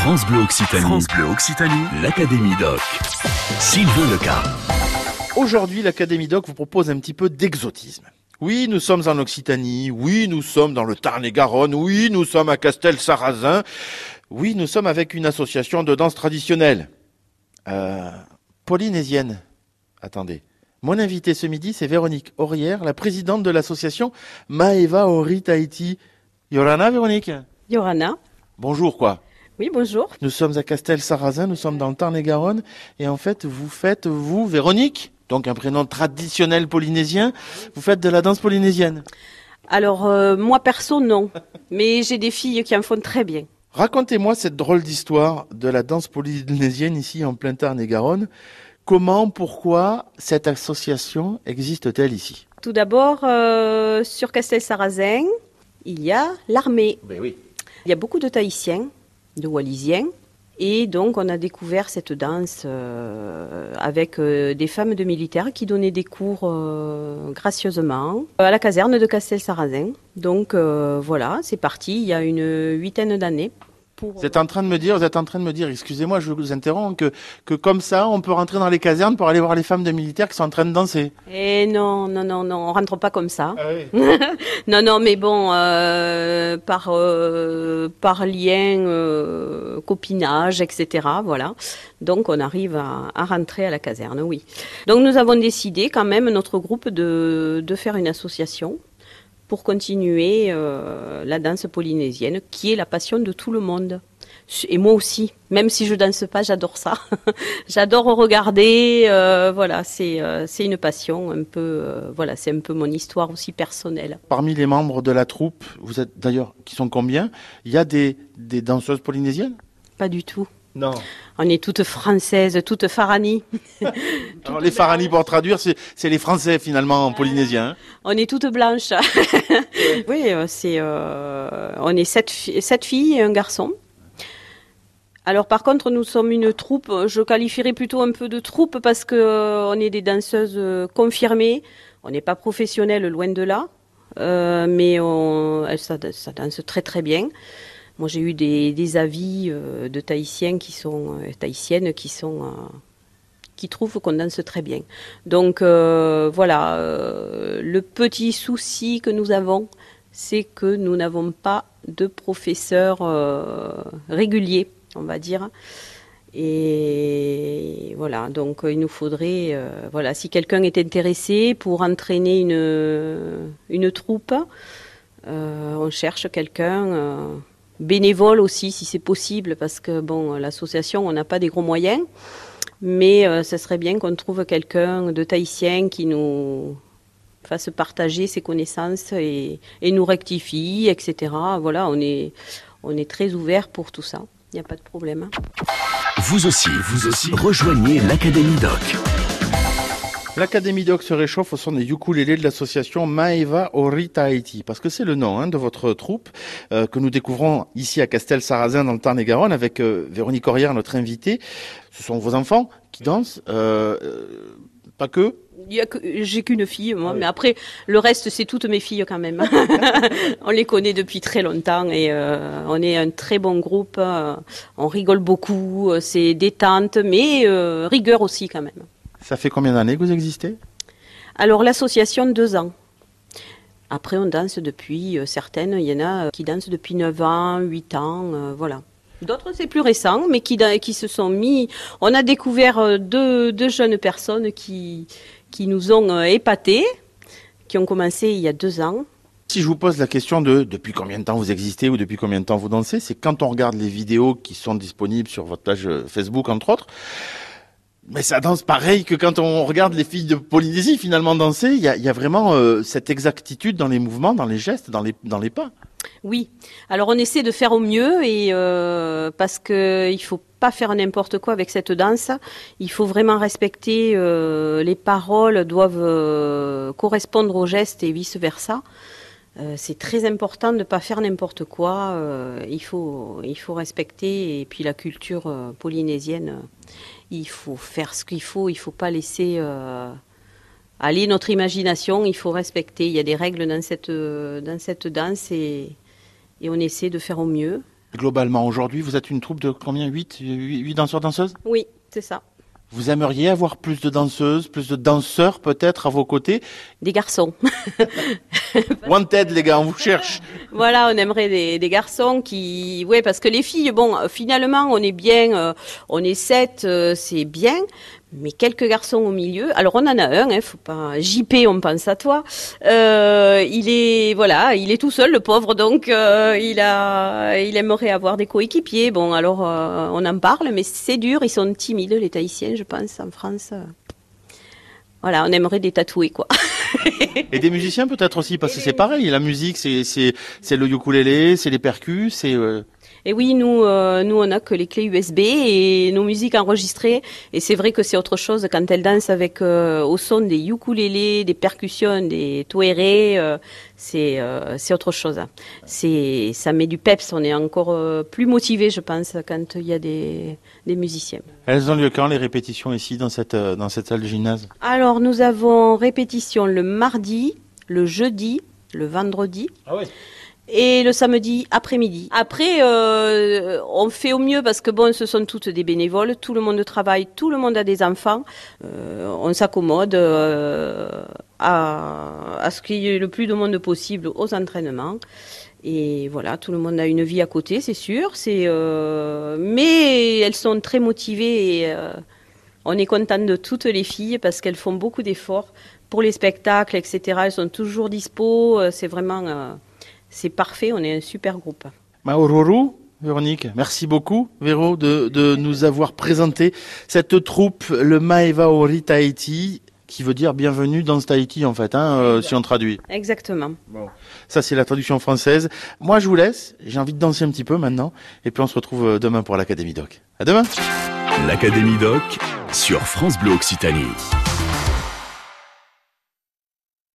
France Bleu Occitanie. France Bleu Occitanie. L'Académie d'Oc. Sylvain Leca. Aujourd'hui, l'Académie d'Oc vous propose un petit peu d'exotisme. Oui, nous sommes en Occitanie. Oui, nous sommes dans le Tarn-et-Garonne. Oui, nous sommes à Castel-Sarrasin. Oui, nous sommes avec une association de danse traditionnelle. Polynésienne. Attendez. Mon invitée ce midi, c'est Véronique Aurière, la présidente de l'association Maeva Ori Tahiti. Ia Orana, Véronique. Ia Orana. Bonjour, quoi. Oui, bonjour. Nous sommes à Castel-Sarrasin, nous sommes dans le Tarn-et-Garonne. Et en fait, vous, Véronique, donc un prénom traditionnel polynésien, vous faites de la danse polynésienne. Alors, moi perso, non. Mais j'ai des filles qui en font très bien. Racontez-moi cette drôle d'histoire de la danse polynésienne ici en plein Tarn-et-Garonne. Comment, pourquoi cette association existe-t-elle ici? Tout d'abord, sur Castel-Sarrasin, il y a l'armée. Ben oui. Il y a beaucoup de Tahitiens, de Wallisiens, et donc on a découvert cette danse avec des femmes de militaires qui donnaient des cours gracieusement à la caserne de Castel-Sarrasin. Donc voilà, c'est parti, il y a une 8aine d'années. Vous êtes en train de me dire, excusez-moi, je vous interromps, que comme ça, on peut rentrer dans les casernes pour aller voir les femmes de militaires qui sont en train de danser. Eh non, on rentre pas comme ça. Ah oui. non, mais bon, par lien, copinage, etc. Voilà. Donc, on arrive à rentrer à la caserne, oui. Donc, nous avons décidé quand même, notre groupe, de faire une association pour continuer la danse polynésienne, qui est la passion de tout le monde. Et moi aussi, même si je danse pas, j'adore ça. J'adore regarder, voilà, c'est une passion, un peu, voilà, c'est un peu mon histoire aussi personnelle. Parmi les membres de la troupe, vous êtes d'ailleurs, qui sont combien? Il y a des danseuses polynésiennes? Pas du tout. Non. On est toutes françaises, toutes Farani. Alors les Farani, pour traduire, c'est les Français finalement, polynésiens. On est toutes blanches. Oui, on est sept filles et un garçon. Alors par contre, nous sommes une troupe, je qualifierais plutôt un peu de troupe parce que on est des danseuses confirmées. On n'est pas professionnelles, loin de là, mais ça danse très très bien. Moi, j'ai eu des avis de Tahitiens qui trouvent qu'on danse très bien. Donc, voilà, le petit souci que nous avons, c'est que nous n'avons pas de professeurs réguliers, on va dire. Et voilà, donc il nous faudrait, voilà, si quelqu'un est intéressé pour entraîner une troupe, on cherche quelqu'un... bénévole aussi, si c'est possible, parce que bon, l'association, on n'a pas des gros moyens, mais ce serait bien qu'on trouve quelqu'un de Tahitien qui nous fasse partager ses connaissances et nous rectifie, etc. Voilà, on est très ouvert pour tout ça, il n'y a pas de problème. Vous aussi, rejoignez l'Académie d'Oc. L'Académie d'Oc se réchauffe au son des ukulélés de l'association Maeva Ori Tahiti, parce que c'est le nom de votre troupe que nous découvrons ici à Castel-Sarrasin dans le Tarn-et-Garonne avec Véronique Aurière, notre invitée. Ce sont vos enfants qui dansent, pas que. J'ai qu'une fille, moi, ah oui. Mais après, le reste, c'est toutes mes filles quand même. On les connaît depuis très longtemps et on est un très bon groupe, on rigole beaucoup, c'est détente, mais rigueur aussi quand même. Ça fait combien d'années que vous existez? Alors l'association, 2 ans. Après on danse depuis certaines, il y en a qui dansent depuis 9 ans, 8 ans, voilà. D'autres c'est plus récent, mais qui se sont mis... On a découvert deux jeunes personnes qui nous ont épatés, qui ont commencé il y a 2 ans. Si je vous pose la question de depuis combien de temps vous existez ou depuis combien de temps vous dansez, c'est quand on regarde les vidéos qui sont disponibles sur votre page Facebook entre autres, mais ça danse pareil que quand on regarde les filles de Polynésie finalement danser. Il y a vraiment cette exactitude dans les mouvements, dans les gestes, dans les pas. Oui. Alors on essaie de faire au mieux et parce que il faut pas faire n'importe quoi avec cette danse. Il faut vraiment respecter les paroles doivent correspondre aux gestes et vice versa. C'est très important de ne pas faire n'importe quoi, il faut respecter, et puis la culture polynésienne, il faut faire ce qu'il faut, il ne faut pas laisser aller notre imagination, il faut respecter, il y a des règles dans cette danse et on essaie de faire au mieux. Globalement, aujourd'hui, vous êtes une troupe de combien? 8 danseurs-danseuses? Oui, c'est ça. Vous aimeriez avoir plus de danseuses, plus de danseurs peut-être à vos côtés? Des garçons. Wanted, les gars, on vous cherche. Voilà, on aimerait des garçons qui... Oui, parce que les filles, bon, finalement, on est bien, on est 7, c'est bien... Mais quelques garçons au milieu. Alors on en a un, faut pas. JP, on pense à toi. Il est tout seul, le pauvre. Donc il aimerait avoir des coéquipiers. Bon, alors on en parle, mais c'est dur. Ils sont timides, les Tahitiens, je pense, en France. Voilà, on aimerait des tatoués, quoi. Et des musiciens peut-être aussi, parce que c'est pareil. La musique, c'est le ukulélé, c'est les percus, c'est. Et oui, nous on a que les clés USB et nos musiques enregistrées. Et c'est vrai que c'est autre chose quand elles dansent avec au son des ukulélés, des percussions, des touérés. C'est autre chose. Ça met du peps. On est encore plus motivé, je pense, quand il y a des musiciens. Elles ont lieu quand les répétitions ici dans cette salle de gymnase? Alors nous avons répétition le mardi, le jeudi, le vendredi. Ah oui. Et le samedi après-midi. Après, on fait au mieux parce que bon, ce sont toutes des bénévoles, tout le monde travaille, tout le monde a des enfants. On s'accommode à ce qu'il y ait le plus de monde possible aux entraînements. Et voilà, tout le monde a une vie à côté, c'est sûr. Mais elles sont très motivées et on est content de toutes les filles parce qu'elles font beaucoup d'efforts pour les spectacles, etc. Elles sont toujours dispo, c'est vraiment... C'est parfait, on est un super groupe. Maororo, Véronique, merci beaucoup, Véro, de nous avoir présenté cette troupe, le Maeva Ori Tahiti, qui veut dire bienvenue dans ce Tahiti, en fait, si on traduit. Exactement. Bon. Ça, c'est la traduction française. Moi, je vous laisse. J'ai envie de danser un petit peu maintenant. Et puis, on se retrouve demain pour l'Académie d'Oc. À demain. L'Académie d'Oc sur France Bleu Occitanie.